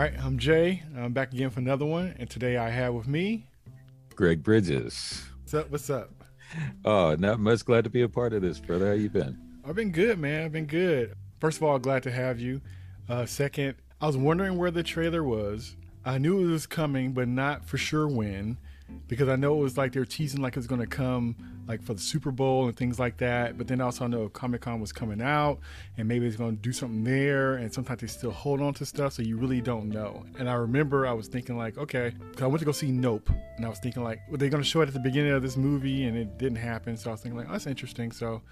right, I'm Jay. I'm back again for another one, and today I have with me Greg Bridges. What's up? What's up? Oh, not much. Glad to be a part of this, brother. How you been? I've been good, man. I've been good. First of all, glad to have you. Second, I was wondering where the trailer was. I knew it was coming, but not for sure when, because I know it was like they're teasing like it's going to come like for the Super Bowl and things like that. But then also I know Comic-Con was coming out and maybe it's going to do something there. And sometimes they still hold on to stuff. So you really don't know. And I remember I was thinking like, okay, cause I went to go see Nope. And I was thinking like, well, they're going to show it at the beginning of this movie and it didn't happen. So I was thinking like, oh, that's interesting. So,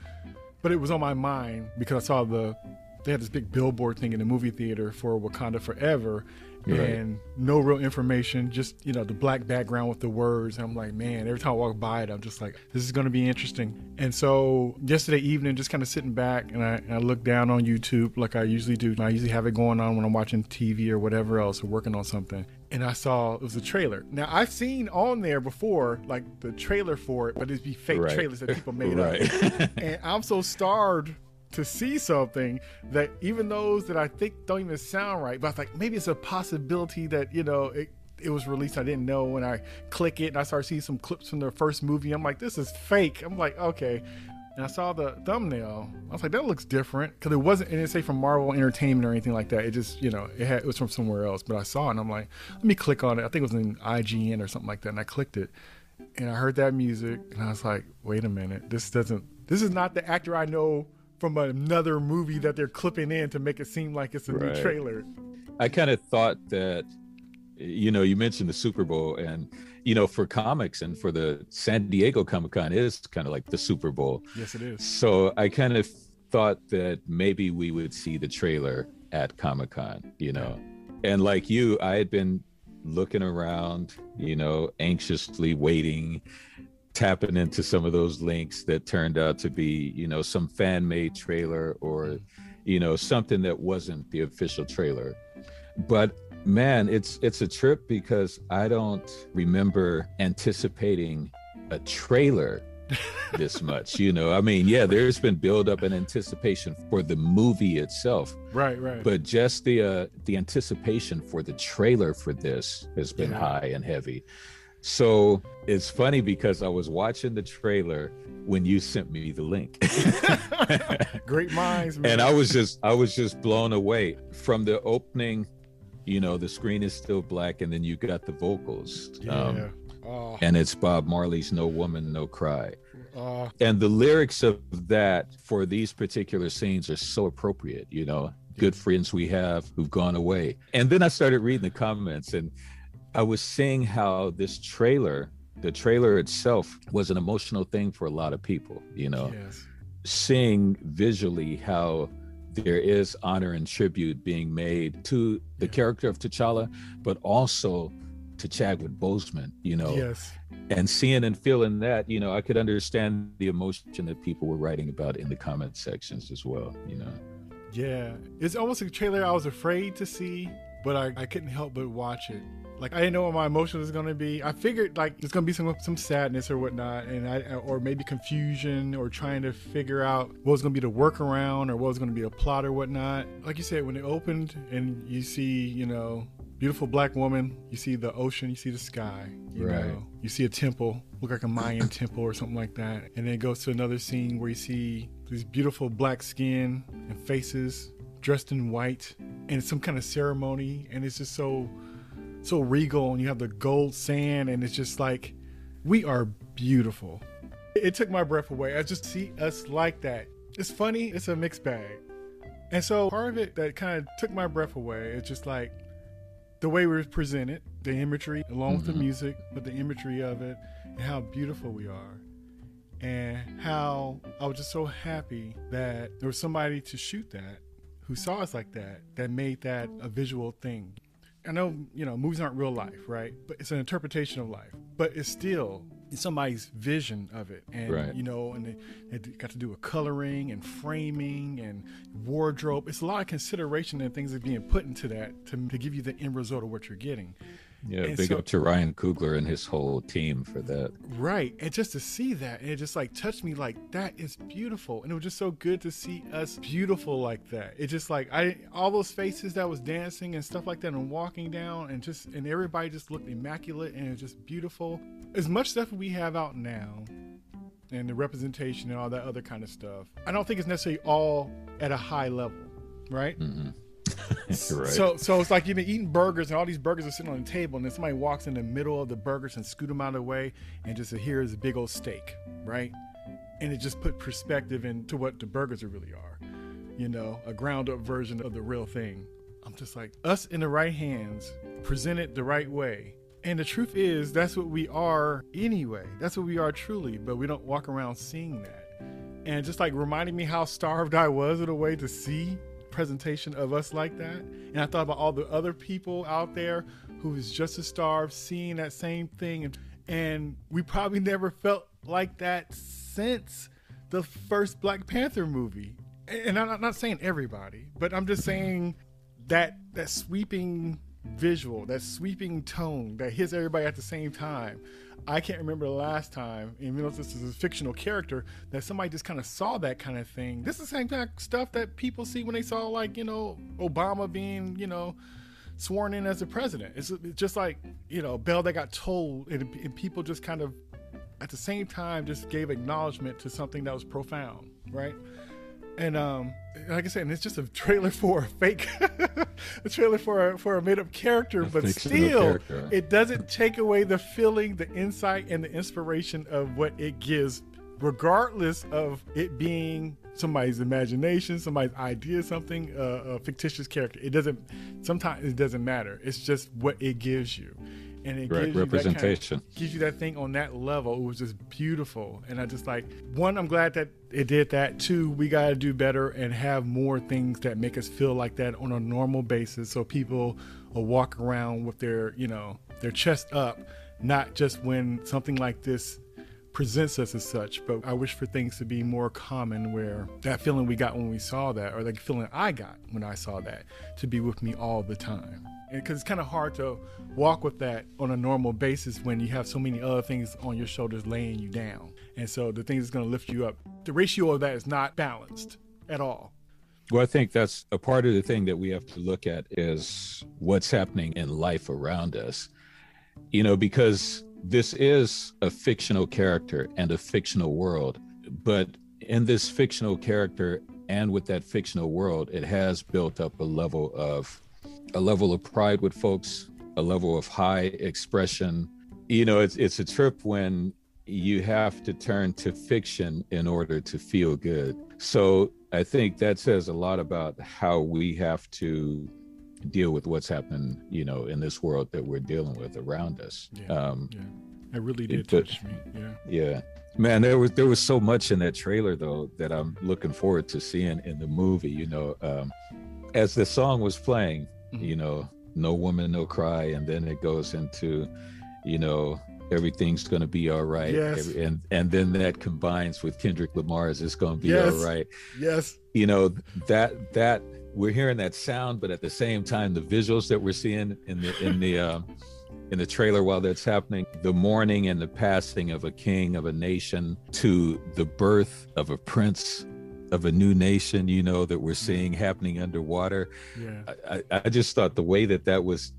but it was on my mind because I saw they had this big billboard thing in the movie theater for Wakanda Forever. And no real information, just, you know, the black background with the words. I'm like, man, every time I walk by it, I'm just like, this is going to be interesting. And so yesterday evening, just kind of sitting back and I looked down on YouTube like I usually do. I usually have it going on when I'm watching TV or whatever else or working on something. And I saw it was a trailer. Now, I've seen on there before, like the trailer for it, but it'd be fake trailers that people made up. And I'm so starved to see something that even those that I think don't even sound right, but I was like, maybe it's a possibility that, you know, it was released. I didn't know when I click it and I started seeing some clips from their first movie. I'm like, this is fake. I'm like, okay. And I saw the thumbnail. I was like, that looks different. Cause it didn't say from Marvel Entertainment or anything like that. It just, you know, it was from somewhere else, but I saw it and I'm like, let me click on it. I think it was in IGN or something like that. And I clicked it and I heard that music and I was like, wait a minute, this is not the actor I know from another movie that they're clipping in to make it seem like it's a new trailer. I kind of thought that, you know, you mentioned the Super Bowl and, you know, for comics and for the San Diego Comic Con is kind of like the Super Bowl. Yes, it is. So I kind of thought that maybe we would see the trailer at Comic Con, you know, and like you, I had been looking around, you know, anxiously waiting, tapping into some of those links that turned out to be, you know, some fan-made trailer or, you know, something that wasn't the official trailer. But man, it's a trip because I don't remember anticipating a trailer this much, you know. I mean, yeah, there's been build up and anticipation for the movie itself, right, but just the anticipation for the trailer for this has been high and heavy. So it's funny because I was watching the trailer when you sent me the link. Great minds, man. And I was just blown away from the opening. You know, the screen is still black and then you got the vocals. And it's Bob Marley's No Woman, No Cry. And the lyrics of that for these particular scenes are so appropriate, you know, good friends we have who've gone away. And then I started reading the comments and I was seeing how this trailer, the trailer itself, was an emotional thing for a lot of people, you know, seeing visually how there is honor and tribute being made to the character of T'Challa, but also to Chadwick Boseman, you know, and seeing and feeling that, you know, I could understand the emotion that people were writing about in the comment sections as well, you know. Yeah, it's almost a trailer I was afraid to see, but I couldn't help but watch it. Like, I didn't know what my emotion was going to be. I figured, like, it's going to be some sadness or whatnot, and or maybe confusion or trying to figure out what was going to be the workaround or what was going to be a plot or whatnot. Like you said, when it opened and you see, you know, beautiful black woman, you see the ocean, you see the sky, you know, you see a temple, look like a Mayan temple or something like that. And then it goes to another scene where you see these beautiful black skin and faces dressed in white and it's some kind of ceremony. And it's just so regal, and you have the gold sand, and it's just like, we are beautiful. It took my breath away. I just see us like that. It's funny, it's a mixed bag. And so part of it that kind of took my breath away, it's just like the way we were presented, the imagery, along with the music, but the imagery of it, and how beautiful we are. And how I was just so happy that there was somebody to shoot that, who saw us like that, that made that a visual thing. I know, you know, movies aren't real life, right? But it's an interpretation of life. But it's still somebody's vision of it. And, you know, and they got to do with coloring and framing and wardrobe. It's a lot of consideration and things that are being put into that to give you the end result of what you're getting. Yeah, and big up to Ryan Coogler and his whole team for that. Right. And just to see that, and it just like touched me, like, that is beautiful. And it was just so good to see us beautiful like that. It just like, all those faces that was dancing and stuff like that and walking down and just, and everybody just looked immaculate and just beautiful. As much stuff we have out now and the representation and all that other kind of stuff, I don't think it's necessarily all at a high level. Right? Mm-hmm. Right. So it's like you've been eating burgers and all these burgers are sitting on the table, and then somebody walks in the middle of the burgers and scoot them out of the way, and just here's a big old steak, right? And it just put perspective into what the burgers really are, you know, a ground up version of the real thing. I'm just like, us in the right hands, presented the right way. And the truth is, that's what we are anyway. That's what we are truly, but we don't walk around seeing that. And just like reminding me how starved I was in a way to see presentation of us like that. And I thought about all the other people out there who is just as starved, seeing that same thing, and we probably never felt like that since the first Black Panther movie. And I'm not saying everybody, but I'm just saying that sweeping visual, that sweeping tone that hits everybody at the same time. I can't remember the last time, even though this is a fictional character, that somebody just kind of saw that kind of thing. This is the same kind of stuff that people see when they saw, like, you know, Obama being, you know, sworn in as the president. It's just like, you know, bell that got told, and people just kind of at the same time just gave acknowledgement to something that was profound, right? And like I said, it's just a trailer for a fake, a trailer for a made-up character, but still, character. It doesn't take away the feeling, the insight, and the inspiration of what it gives, regardless of it being somebody's imagination, somebody's idea, something, a fictitious character. Sometimes it doesn't matter. It's just what it gives you. And it gives you representation. Kind of gives you that thing on that level. It was just beautiful. And I just like, one, I'm glad that it did that. Two, we got to do better and have more things that make us feel like that on a normal basis. So people will walk around with their, you know, their chest up, not just when something like this presents us as such. But I wish for things to be more common, where that feeling we got when we saw that, or the feeling I got when I saw that, to be with me all the time. Because it's kind of hard to walk with that on a normal basis when you have so many other things on your shoulders laying you down. And so the thing that's going to lift you up, the ratio of that is not balanced at all. Well, I think that's a part of the thing that we have to look at, is what's happening in life around us. You know, because this is a fictional character and a fictional world. But in this fictional character and with that fictional world, it has built up a level of pride with folks, a level of high expression. You know, it's a trip when you have to turn to fiction in order to feel good. So I think that says a lot about how we have to deal with what's happening, you know, in this world that we're dealing with around us. Yeah, It really did touch me. Yeah. Man, there was so much in that trailer, though, that I'm looking forward to seeing in the movie, you know. As the song was playing, mm-hmm. you know, no woman, no cry. And then it goes into, you know, everything's going to be all right. Yes. And then that combines with Kendrick Lamar's "It's Going to Be All Right." Yes. You know, that we're hearing that sound, but at the same time, the visuals that we're seeing in the trailer while that's happening, the mourning and the passing of a king, of a nation, to the birth of a prince, of a new nation, you know, that we're seeing happening underwater. Yeah. I just thought the way that was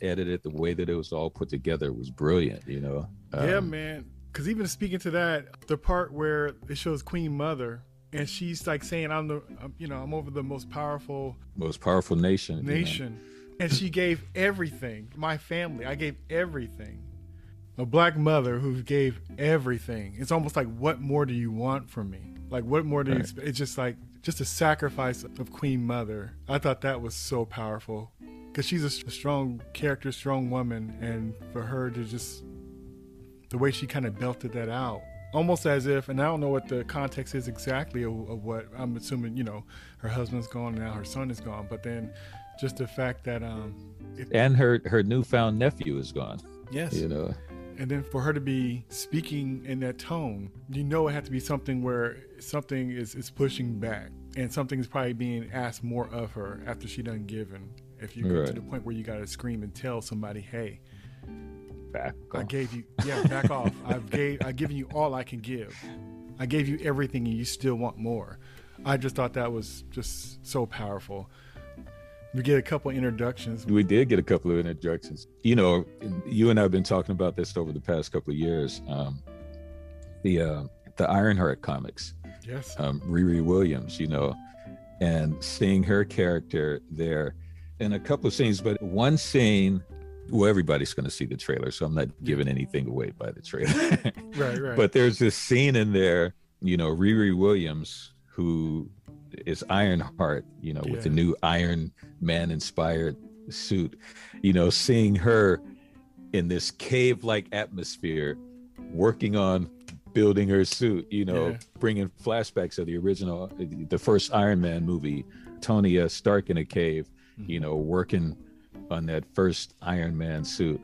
edited, the way that it was all put together was brilliant, you know? Yeah, man. Cause even speaking to that, the part where it shows Queen Mother and she's like saying, I'm over the most powerful nation. You know? And she gave everything. My family, I gave everything. A Black mother who gave everything. It's almost like, what more do you want from me? Like, what more do you expect? It's just like, just a sacrifice of Queen Mother. I thought that was so powerful, because she's a strong character, strong woman. And for her to just, the way she kind of belted that out, almost as if, and I don't know what the context is exactly of what, I'm assuming, you know, her husband's gone now, her son is gone. But then just the fact that... and her newfound nephew is gone. Yes. You know. And then for her to be speaking in that tone, you know, it had to be something where something is pushing back, and something is probably being asked more of her after she done given. if you get to the point where you got to scream and tell somebody, hey, back off. Back off. I've given you all I can give. I gave you everything and you still want more. I just thought that was just so powerful. We get a couple of introductions. We did get a couple of introductions. You know, you and I have been talking about this over the past couple of years. The Ironheart comics. Yes. Riri Williams, you know, and seeing her character there in a couple of scenes, but one scene, well, everybody's going to see the trailer, so I'm not giving anything away by the trailer. Right. But there's this scene in there, you know, Riri Williams, who is Ironheart, you know, with the new Iron Man inspired suit, you know, seeing her in this cave-like atmosphere, working on building her suit, you know, bringing flashbacks of the original, the first Iron Man movie, Tony Stark in a cave, you know, working on that first Iron Man suit.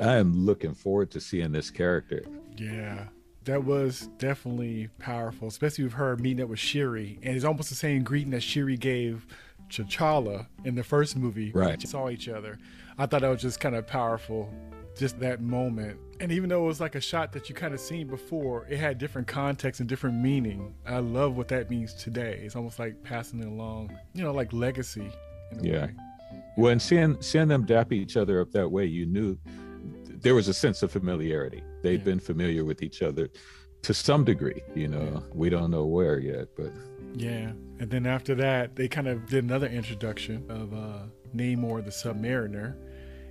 I am looking forward to seeing this character. Yeah, that was definitely powerful, especially with her meeting up with Shuri. And it's almost the same greeting that Shuri gave T'Challa in the first movie. Right. They saw each other. I thought that was just kind of powerful, just that moment. And even though it was like a shot that you kind of seen before, it had different context and different meaning. I love what that means today. It's almost like passing it along, you know, like legacy in a way. Well, and seeing them dap each other up that way, you knew there was a sense of familiarity. They'd been familiar with each other to some degree, you know. We don't know where yet, but... Yeah, and then after that, they kind of did another introduction of Namor the Submariner,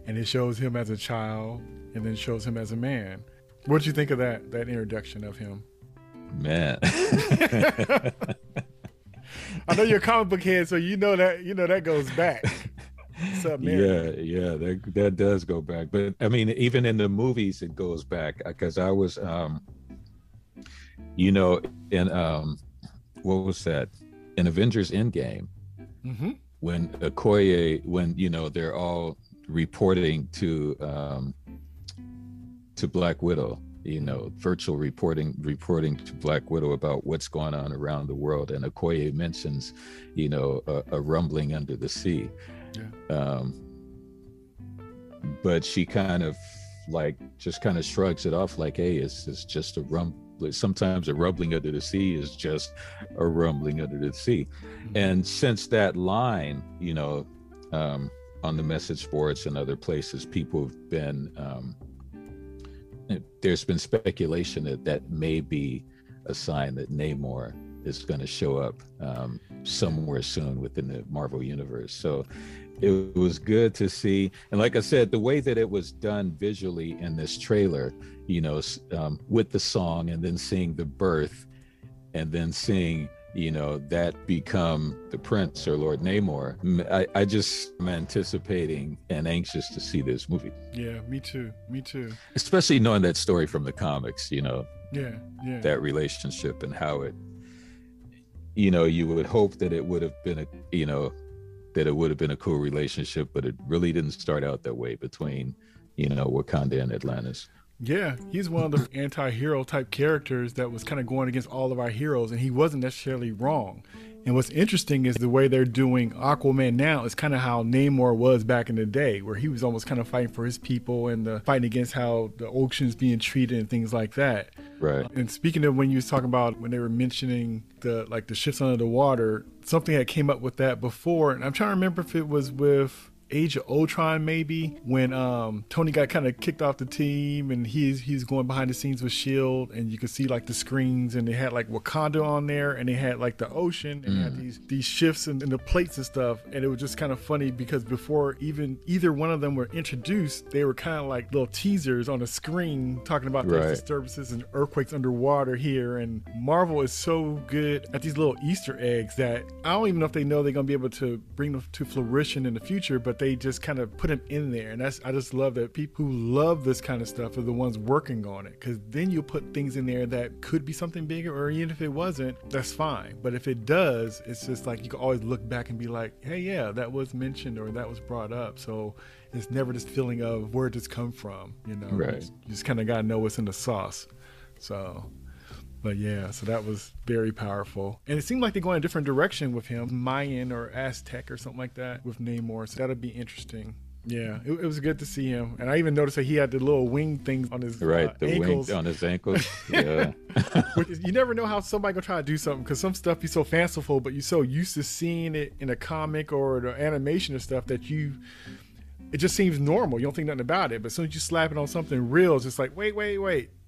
and it shows him as a child and then shows him as a man. What did you think of that introduction of him? Man. I know you're a comic book head, so you know that goes back. Yeah, that does go back. But I mean, even in the movies, it goes back, because I was, you know, in what was that? In Avengers Endgame, when Okoye, you know, they're all reporting to Black Widow, you know, virtual reporting to Black Widow about what's going on around the world, and Okoye mentions, you know, a rumbling under the sea. Yeah. But she kind of like just kind of shrugs it off, like, hey, it's just a rumbling. Sometimes a rumbling under the sea is just a rumbling under the sea. And since that line, you know, on the message boards and other places, people have been there's been speculation that may be a sign that Namor is going to show up somewhere soon within the Marvel universe. So it was good to see. And like I said, the way that it was done visually in this trailer, you know, with the song, and then seeing the birth, and then seeing, you know, that become the prince or Lord Namor. I just am anticipating and anxious to see this movie. Yeah, me too. Especially knowing that story from the comics, you know, that relationship and how it, you know, you would hope that it would have been a cool relationship, but it really didn't start out that way between, you know, Wakanda and Atlantis. Yeah, he's one of the anti-hero type characters that was kind of going against all of our heroes, and he wasn't necessarily wrong. And what's interesting is the way they're doing Aquaman now is kind of how Namor was back in the day, where he was almost kind of fighting for his people and fighting against how the ocean's being treated and things like that. Right. And speaking of, when you was talking about when they were mentioning the ships under the water, something that came up with that before, and I'm trying to remember if it was with Age of Ultron, maybe, when Tony got kind of kicked off the team, and he's going behind the scenes with S.H.I.E.L.D., and you could see like the screens, and they had like Wakanda on there, and they had like the ocean, and they had these shifts in the plates and stuff. And it was just kind of funny, because before even either one of them were introduced, they were kind of like little teasers on a screen talking about these disturbances and earthquakes underwater here. And Marvel is so good at these little Easter eggs that I don't even know if they know they're going to be able to bring them to fruition in the future, but they just kind of put them in there. And I just love that people who love this kind of stuff are the ones working on it, because then you'll put things in there that could be something bigger, or even if it wasn't, that's fine. But if it does, it's just like you can always look back and be like, hey, yeah, that was mentioned or that was brought up. So it's never this feeling of where did this come from, you know? Right. You just kind of got to know what's in the sauce. So But yeah, so that was very powerful. And it seemed like they're going a different direction with him, Mayan or Aztec or something like that with Namor. So that'll be interesting. Yeah, it was good to see him. And I even noticed that he had the little wing things on his ankles. Wing on his ankles. Yeah. You never know how somebody gonna try to do something, because some stuff be so fanciful, but you're so used to seeing it in a comic or the animation or stuff that it just seems normal. You don't think nothing about it. But as soon as you slap it on something real, it's just like, wait.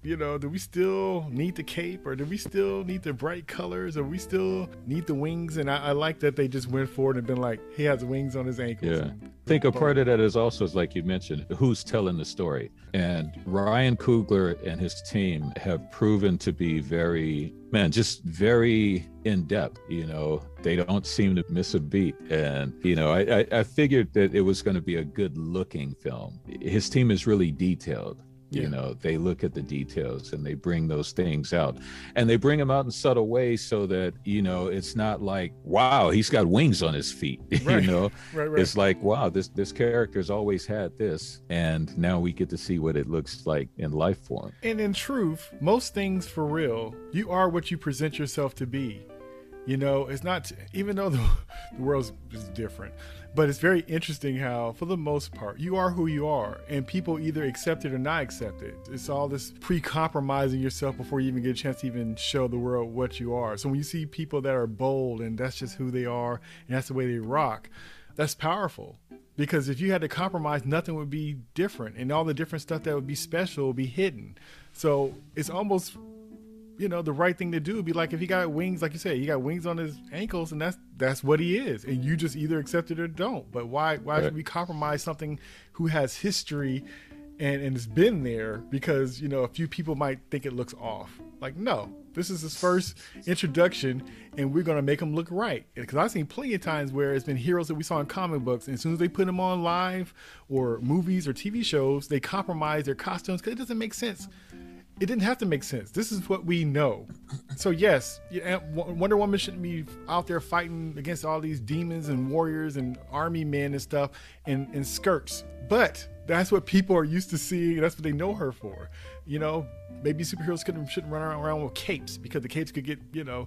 You know, do we still need the cape, or do we still need the bright colors, or we still need the wings? And I like that they just went forward and been like, he has wings on his ankles. Yeah, I think a part of that is also, like you mentioned, who's telling the story. And Ryan Coogler and his team have proven to be very in-depth. You know, they don't seem to miss a beat. And, you know, I figured that it was going to be a good looking film. His team is really detailed. Yeah. You know, they look at the details and they bring those things out, and they bring them out in subtle ways so that, you know, it's not like, wow, he's got wings on his feet. Right. You know, right. It's like, wow, this character's always had this, and now we get to see what it looks like in life form. And in truth, most things for real, you are what you present yourself to be. You know, it's not, even though the world is different, but it's very interesting how, for the most part, you are who you are, and people either accept it or not accept it. It's all this pre-compromising yourself before you even get a chance to even show the world what you are. So when you see people that are bold and that's just who they are and that's the way they rock, that's powerful. Because if you had to compromise, nothing would be different, and all the different stuff that would be special would be hidden. So it's almost, you know, the right thing to do would be like, if he got wings, like you said, he got wings on his ankles, and that's what he is. And you just either accept it or don't. But why should we compromise something who has history and has been there because, you know, a few people might think it looks off? Like, no, this is his first introduction, and we're going to make him look right. Because I've seen plenty of times where it's been heroes that we saw in comic books, and as soon as they put them on live or movies or TV shows, they compromise their costumes because it doesn't make sense. It didn't have to make sense. This is what we know. So yes, Wonder Woman shouldn't be out there fighting against all these demons and warriors and army men and stuff in skirts. But that's what people are used to seeing. That's what they know her for. You know, maybe superheroes shouldn't run around with capes, because the capes could get, you know,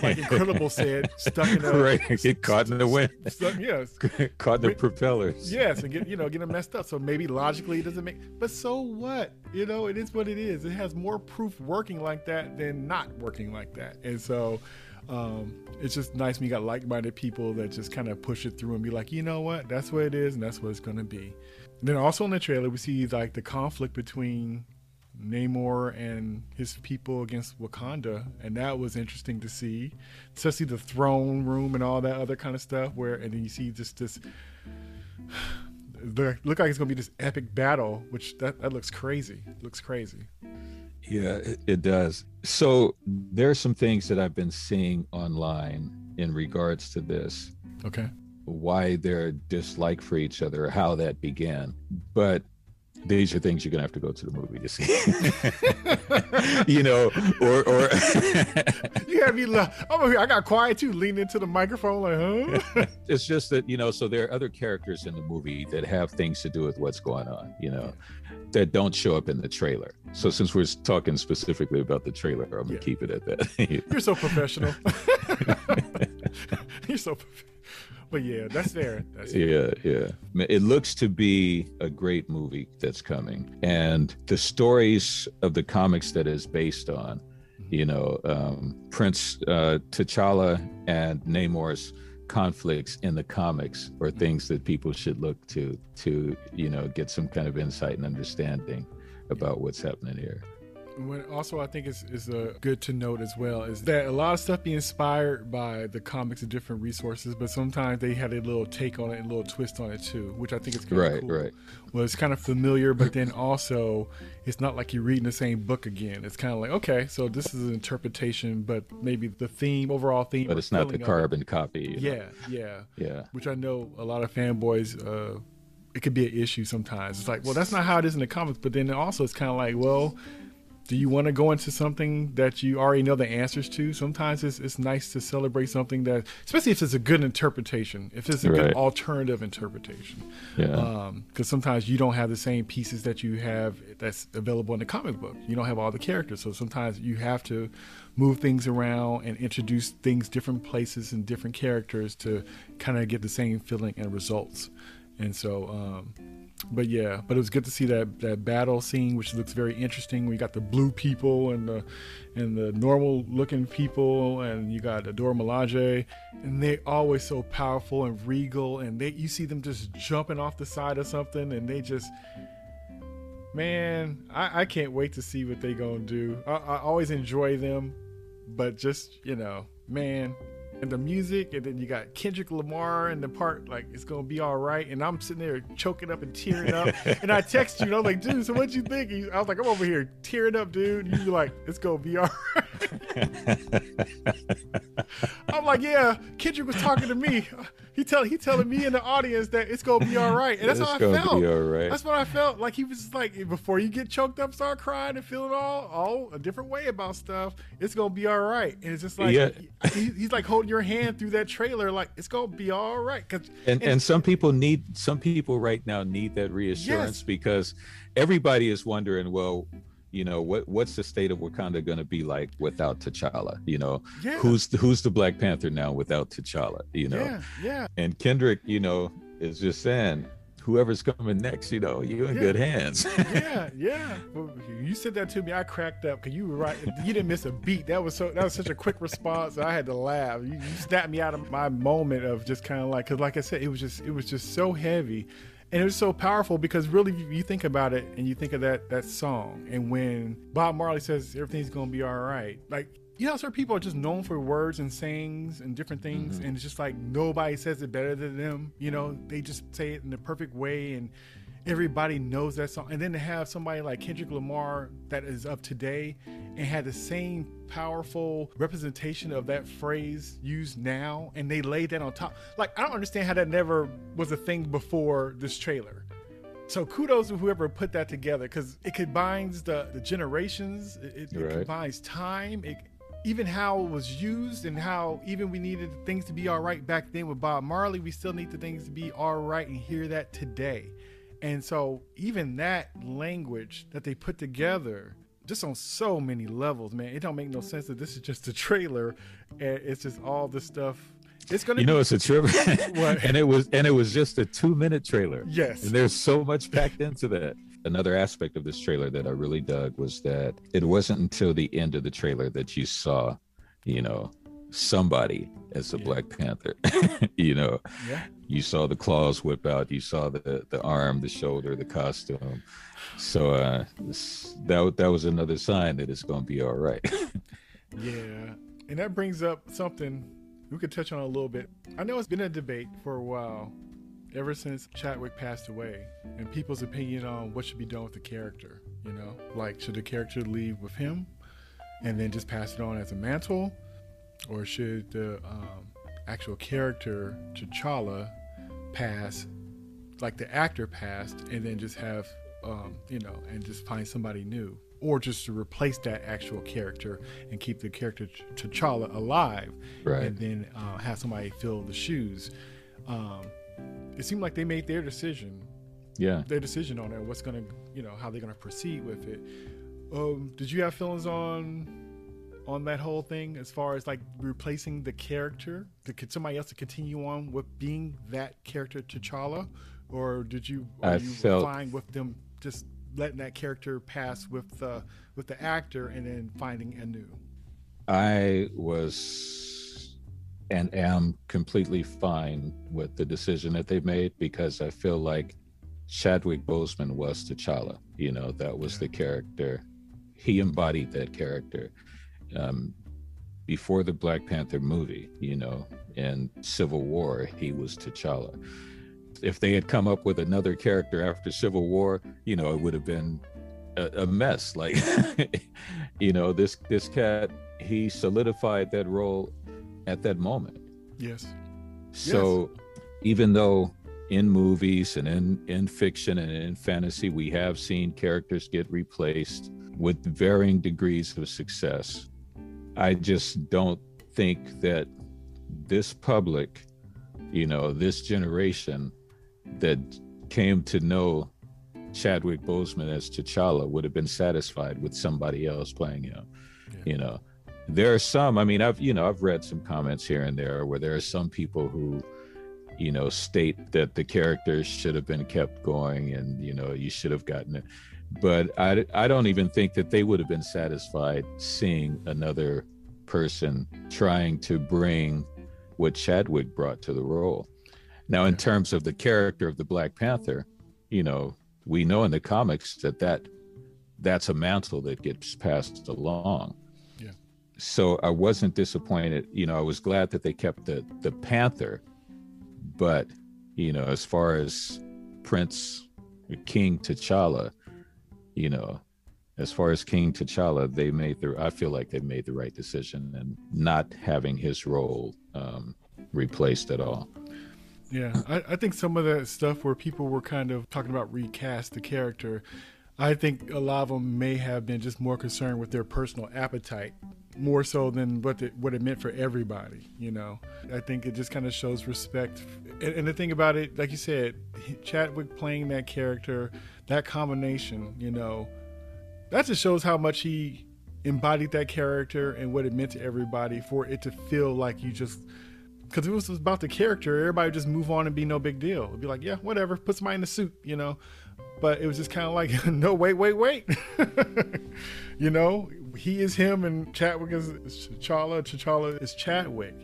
like Incredible said, stuck in the get caught in the wind. Yes. Caught in the propellers. Yes, and get them messed up. So maybe logically it doesn't make, but so what? You know, it is what it is. It has more proof working like that than not working like that. And so it's just nice when you got like-minded people that just kind of push it through and be like, you know what, that's what it is and that's what it's going to be. And then also in the trailer, we see like the conflict between Namor and his people against Wakanda, and that was interesting to see, especially the throne room and all that other kind of stuff, where, and then you see just this look like it's gonna be this epic battle, which that looks crazy. It looks crazy. Yeah, it does. So there are some things that I've been seeing online in regards to this, okay, why their dislike for each other, how that began. But these are things you're gonna have to go to the movie to see, you know, or you have me. I got quiet too, leaning into the microphone like, huh? It's just that, you know, so there are other characters in the movie that have things to do with what's going on, you know, that don't show up in the trailer. So since we're talking specifically about the trailer, I'm gonna keep it at that. You know? You're so professional. You're so professional. But yeah, that's fair. Yeah. It looks to be a great movie that's coming. And the stories of the comics that it's based on, you know, Prince T'Challa and Namor's conflicts in the comics are things that people should look to, you know, get some kind of insight and understanding about what's happening here. What also I think is good to note as well is that a lot of stuff be inspired by the comics and different resources, but sometimes they had a little take on it and a little twist on it too, which I think is kind of cool. Right. Well, it's kind of familiar, but then also it's not like you're reading the same book again. It's kind of like, okay, so this is an interpretation, but maybe the theme, overall theme. But it's not the carbon copy. Yeah. Which I know a lot of fanboys, it could be an issue sometimes. It's like, well, that's not how it is in the comics, but then also it's kind of like, well, Do you want to go into something that you already know the answers to? Sometimes it's nice to celebrate something that, especially if it's a good interpretation, if it's a good alternative interpretation. Yeah. Because sometimes you don't have the same pieces that you have that's available in the comic book. You don't have all the characters. So sometimes you have to move things around and introduce things different places and different characters to kind of get the same feeling and results. And so, but yeah, but it was good to see that battle scene, which looks very interesting. We got the blue people and the normal looking people, and you got Dora Milaje, and they always so powerful and regal, and you see them just jumping off the side of something, and they just, man, I can't wait to see what they gonna do. I always enjoy them, but just, you know, man. And the music, and then you got Kendrick Lamar and the part like it's gonna be all right, and I'm sitting there choking up and tearing up, and I text you and I'm like, dude, so what'd you think? And I was like, I'm over here tearing up, dude. And you like, it's gonna be all right. I'm like, yeah, Kendrick was talking to me. He telling me in the audience that it's gonna be all right, and that's how I felt. Be all right. That's what I felt like. He was like, before you get choked up, start crying and feeling all a different way about stuff. It's gonna be all right, and it's just like, yeah. He's like holding your hand through that trailer, like it's gonna be all right. And some people right now need that reassurance, yes, because everybody is wondering, well, you know, what's the state of Wakanda going to be like without T'Challa? You know, yeah. Who's the Black Panther now without T'Challa? You know, yeah. And Kendrick, you know, is just saying, whoever's coming next, you know, you're in good hands. yeah. You said that to me, I cracked up because you were right. You didn't miss a beat. That was such a quick response. I had to laugh. You snapped me out of my moment of just kind of like, because like I said, it was just so heavy. And it was so powerful because really you think about it and you think of that song. And when Bob Marley says everything's going to be all right, like, you know, certain people are just known for words and sayings and different things. Mm-hmm. And it's just like nobody says it better than them. You know, they just say it in the perfect way and everybody knows that song. And then to have somebody like Kendrick Lamar that is of today and had the same powerful representation of that phrase used now, and they laid that on top. Like, I don't understand how that never was a thing before this trailer. So kudos to whoever put that together, because it combines the generations, it combines time, even how it was used, and how even we needed things to be all right back then with Bob Marley, we still need the things to be all right and hear that today. And so even that language that they put together, just on so many levels, man, it don't make no sense that this is just a trailer and it's just all this stuff. It's gonna, you know, it's a trip. and it was just a 2-minute trailer. Yes. And there's so much packed into that. Another aspect of this trailer that I really dug was that it wasn't until the end of the trailer that you saw, you know, somebody as a Black Panther. You know, you saw the claws whip out, you saw the arm, the shoulder, the costume. So that was another sign that it's gonna be all right. Yeah, and that brings up something we could touch on a little bit. I know it's been a debate for a while, ever since Chadwick passed away, and people's opinion on what should be done with the character. You know, like, should the character leave with him and then just pass it on as a mantle? Or should the actual character T'Challa pass, like the actor passed, and then just have, you know, and just find somebody new, or just to replace that actual character and keep the character T'Challa alive, right, and then have somebody fill the shoes. It seemed like they made their decision. Yeah, their decision on it. What's gonna, you know, how they're gonna proceed with it. Did you have feelings on that whole thing, as far as like replacing the character, could somebody else to continue on with being that character T'Challa, or did you? Are you fine with them just letting that character pass with the actor and then finding a new? I was and am completely fine with the decision that they made, because I feel like Chadwick Boseman was T'Challa. You know, that was the character. He embodied that character. Before the Black Panther movie, you know, in Civil War, he was T'Challa. If they had come up with another character after Civil War, you know, it would have been a mess. Like, you know, this cat, he solidified that role at that moment. Yes. So even though in movies and in fiction and in fantasy, we have seen characters get replaced, with varying degrees of success. I just don't think that this public, you know, this generation that came to know Chadwick Boseman as T'Challa would have been satisfied with somebody else playing him. Yeah. You know, there are some, I mean, I've read some comments here and there where there are some people who, you know, state that the characters should have been kept going and, you know, you should have gotten it. But I don't even think that they would have been satisfied seeing another person trying to bring what Chadwick brought to the role. Now, in terms of the character of the Black Panther, you know, we know in the comics that's a mantle that gets passed along. Yeah. So I wasn't disappointed. You know, I was glad that they kept the Panther, but, you know, as far as King T'Challa, you know, as far as King T'Challa, I feel like they made the right decision and not having his role replaced at all. Yeah, I think some of that stuff where people were kind of talking about recast the character, I think a lot of them may have been just more concerned with their personal appetite, more so than what it meant for everybody, you know. I think it just kind of shows respect. And the thing about it, like you said, Chadwick playing that character, that combination, you know, that just shows how much he embodied that character and what it meant to everybody, for it to feel like you just... Because if it was about the character, everybody would just move on and be no big deal. It'd be like, yeah, whatever, put somebody in the suit, you know. But it was just kind of like, no, wait. You know, he is him and Chadwick is T'Challa, T'Challa is Chadwick.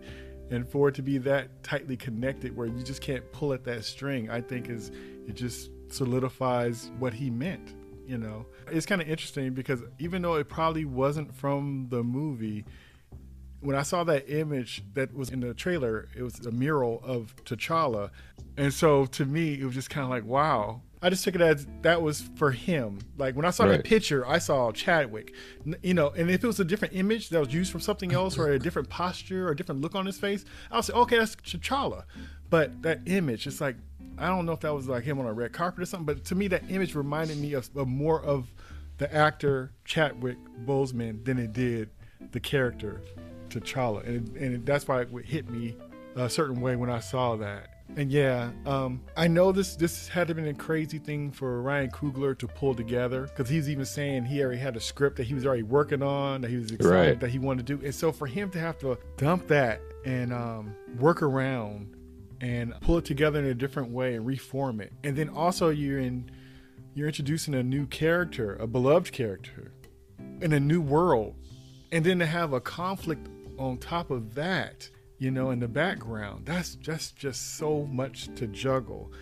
And for it to be that tightly connected where you just can't pull at that string, I think it just solidifies what he meant, you know. It's kind of interesting because even though it probably wasn't from the movie, when I saw that image that was in the trailer, it was a mural of T'Challa. And so to me, it was just kind of like, wow. I just took it as that was for him. Like when I saw that picture, I saw Chadwick, you know, and if it was a different image that was used from something else or a different posture or a different look on his face, I would say, okay, that's T'Challa. But that image, it's like, I don't know if that was like him on a red carpet or something, but to me, that image reminded me of more of the actor Chadwick Boseman than it did the character T'Challa, and that's why it would hit me a certain way when I saw that. And yeah, I know this had to have been a crazy thing for Ryan Coogler to pull together, because he's even saying he already had a script that he was already working on, that he was excited that he wanted to do. And so for him to have to dump that and work around and pull it together in a different way and reform it, and then also you're introducing a new character, a beloved character, in a new world. And then to have a conflict on top of that, you know, in the background, that's just so much to juggle.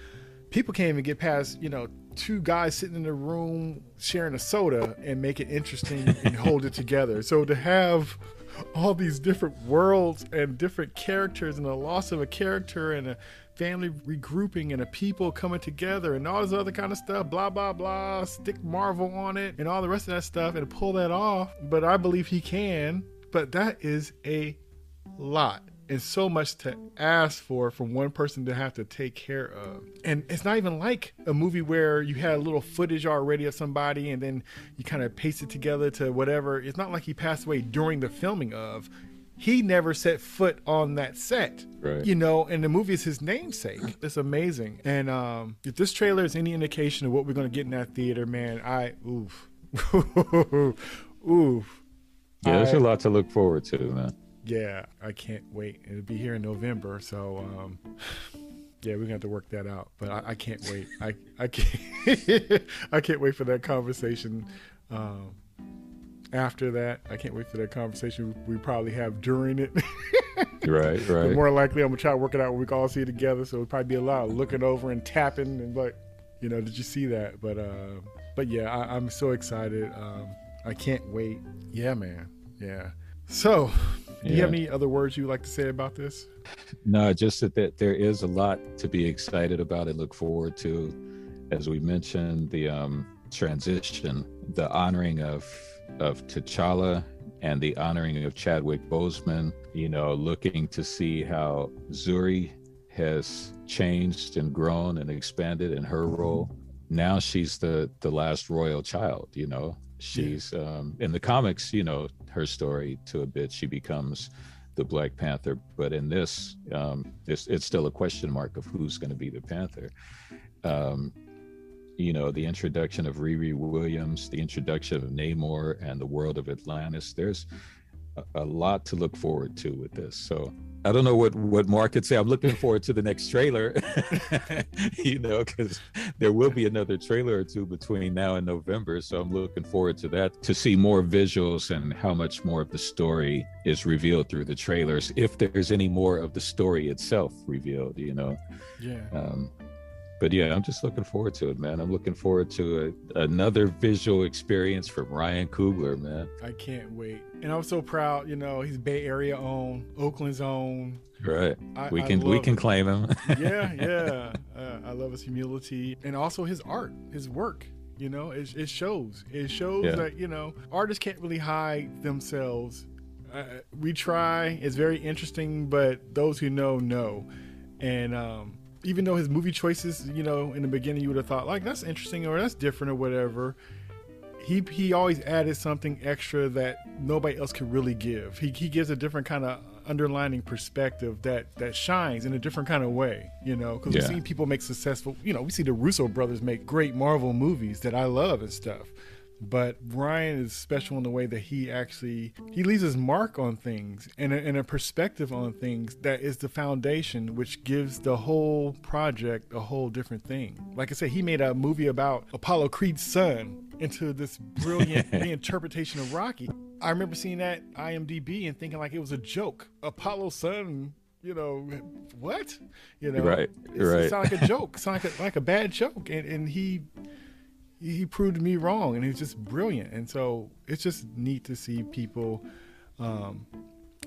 People can't even get past, you know, two guys sitting in a room sharing a soda and make it interesting and hold it together. So to have all these different worlds and different characters and the loss of a character and a family regrouping and a people coming together and all this other kind of stuff, blah, blah, blah, stick Marvel on it and all the rest of that stuff and pull that off. But I believe he can, but that is a lot and so much to ask for from one person to have to take care of. And it's not even like a movie where you had a little footage already of somebody and then you kind of paste it together to whatever. It's not like he passed away during the filming of. He never set foot on that set, you know, and the movie is his namesake. It's amazing. And if this trailer is any indication of what we're going to get in that theater, man, oof. Yeah, there's a lot to look forward to, man. Yeah, I can't wait. It'll be here in November, so yeah, we're gonna have to work that out. But I can't wait. I can't I can't wait for that conversation. After that, I can't wait for that conversation we probably have during it. Right, right. More likely, I'm gonna try to work it out when we can all see it together. So it'll probably be a lot of looking over and tapping and like, you know, did you see that? But yeah, I'm so excited. I can't wait. Yeah, man. Yeah. So, do you have any other words you would like to say about this? No, just that there is a lot to be excited about and look forward to. As we mentioned, the transition, the honoring of T'Challa and the honoring of Chadwick Boseman, you know, looking to see how Shuri has changed and grown and expanded in her role. Now she's the last royal child, you know, She's in the comics, you know, her story to a bit, she becomes the Black Panther, but in this, it's still a question mark of who's going to be the Panther. You know, the introduction of Riri Williams, the introduction of Namor and the world of Atlantis, there's a lot to look forward to with this. So I don't know what Mark could say. I'm looking forward to the next trailer, you know, because there will be another trailer or two between now and November. So I'm looking forward to that, to see more visuals and how much more of the story is revealed through the trailers, if there's any more of the story itself revealed, you know. Yeah. But yeah, I'm just looking forward to it, man. I'm looking forward to another visual experience from Ryan Coogler, man. I can't wait. And I'm so proud, you know, he's Bay Area own, Oakland's own. Right. We can claim him. Yeah, yeah. I love his humility and also his art, his work. You know, it shows. It shows that, you know, artists can't really hide themselves. We try. It's very interesting, but those who know. And, even though his movie choices, you know, in the beginning you would have thought like that's interesting or that's different or whatever, he always added something extra that nobody else could really give. He gives a different kind of underlining perspective that shines in a different kind of way, you know, because we've seen people make successful, you know, we see the Russo brothers make great Marvel movies that I love and stuff, but Ryan is special in the way that he leaves his mark on things and a perspective on things that is the foundation, which gives the whole project a whole different thing. Like I said, he made a movie about Apollo Creed's son into this brilliant reinterpretation of Rocky. I remember seeing that IMDb and thinking like it was a joke. Apollo's son, you know, what? You know, right. It sounded like a joke, sounded like a bad joke, and he proved me wrong, and he was just brilliant. And so it's just neat to see people,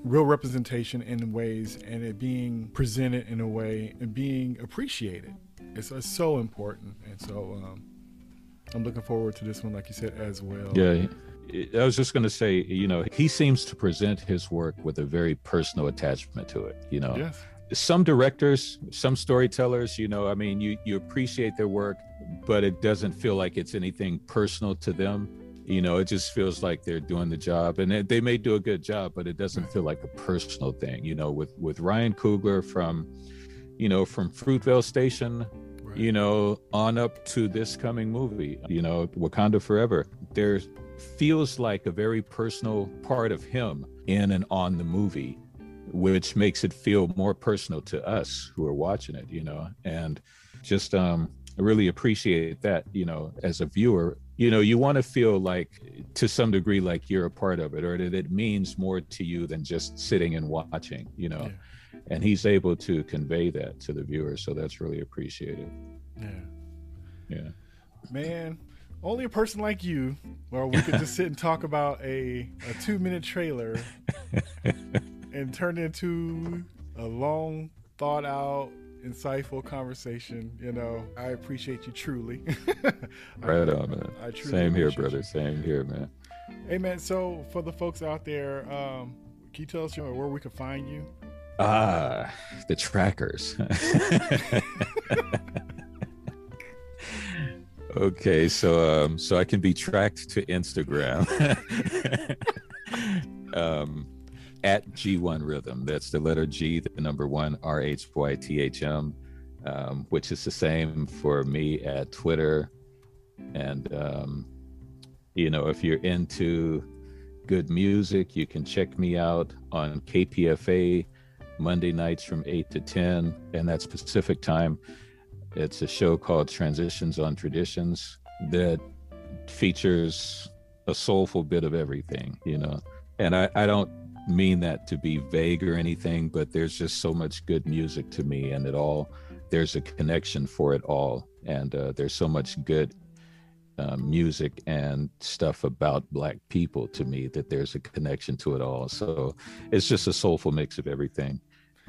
real representation in ways, and it being presented in a way and being appreciated. It's so important. And so I'm looking forward to this one, like you said, as well. Yeah, I was just going to say, you know, he seems to present his work with a very personal attachment to it, you know. Yes. Some directors, some storytellers, you know, I mean, you appreciate their work, but it doesn't feel like it's anything personal to them. You know, it just feels like they're doing the job, and they may do a good job, but it doesn't feel like a personal thing. You know, with Ryan Coogler from Fruitvale Station, you know, on up to this coming movie, you know, Wakanda Forever, there feels like a very personal part of him in and on the movie, which makes it feel more personal to us who are watching it, you know, and just really appreciate that, you know, as a viewer, you know, you want to feel like to some degree, like you're a part of it, or that it means more to you than just sitting and watching, you know, and he's able to convey that to the viewer. So that's really appreciated. Yeah. Yeah. Man, only a person like you, or we could just sit and talk about a 2-minute trailer and turn into a long, thought out, insightful conversation. You know, I appreciate you truly. Right on, man. I truly Same here, brother. You. Same here, man. Hey, man. So for the folks out there, can you tell us where we can find you? The trackers. Okay. So I can be tracked to Instagram. At G1 Rhythm. That's the letter G, the number 1, RHYTHM, which is the same for me at Twitter. And, you know, if you're into good music, you can check me out on KPFA Monday nights from 8 to 10, and that's Pacific time. It's a show called Transitions on Traditions that features a soulful bit of everything, you know. And I don't mean that to be vague or anything, but there's just so much good music to me, and it all, there's a connection for it all, and there's so much good music and stuff about Black people to me that there's a connection to it all. So it's just a soulful mix of everything.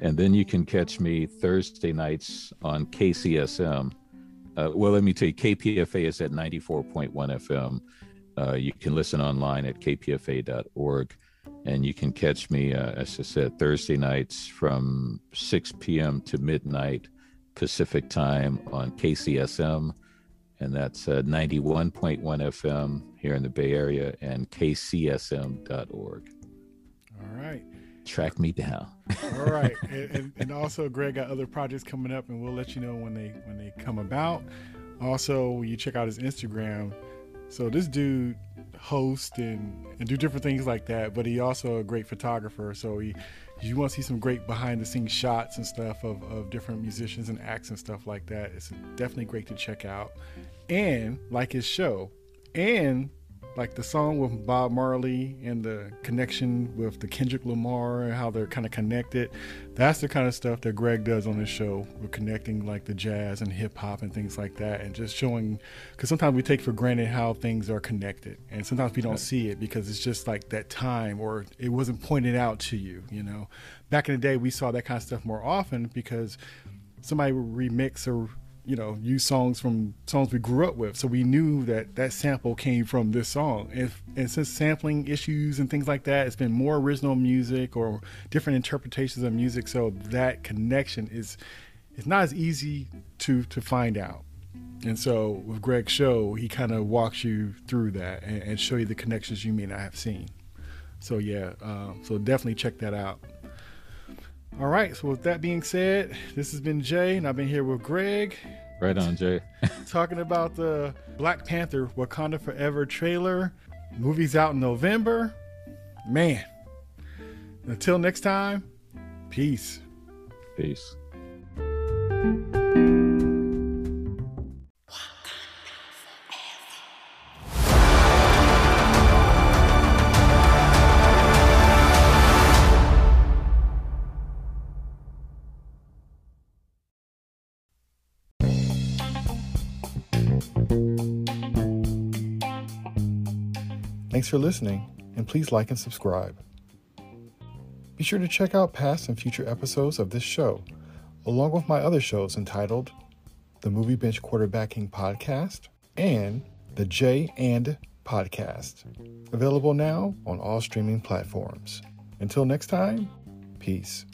And then you can catch me Thursday nights on KCSM. Well, let me tell you, KPFA is at 94.1 FM. You can listen online at kpfa.org. And you can catch me, as I said, Thursday nights from 6 p.m. to midnight Pacific time on KCSM. and that's 91.1 FM here in the Bay Area and kcsm.org. All right. Track me down. All right. And also Greg got other projects coming up, and we'll let you know when they come about. Also, you check out his Instagram. So this dude hosts and do different things like that, but he also a great photographer. So you want to see some great behind the scenes shots and stuff of different musicians and acts and stuff like that. It's definitely great to check out. And like his show, and like the song with Bob Marley and the connection with the Kendrick Lamar and how they're kind of connected. That's the kind of stuff that Greg does on his show. We're connecting like the jazz and hip hop and things like that, and just showing, because sometimes we take for granted how things are connected, and sometimes we don't see it because it's just like that time, or it wasn't pointed out to you, you know. Back in the day, we saw that kind of stuff more often because somebody would remix or, you know, use songs we grew up with. So we knew that sample came from this song. And since sampling issues and things like that, it's been more original music or different interpretations of music. So that connection is not as easy to find out. And so with Greg's show, he kind of walks you through that and show you the connections you may not have seen. So yeah, so definitely check that out. All right, so with that being said, this has been Jay, and I've been here with Greg. Right on, Jay. Talking about the Black Panther Wakanda Forever trailer. Movie's out in November. Man. Until next time, peace. Peace. Thanks for listening, and please like and subscribe. Be sure to check out past and future episodes of this show, along with my other shows entitled The Movie Bench Quarterbacking Podcast and The J and Podcast, available now on all streaming platforms. Until next time, peace.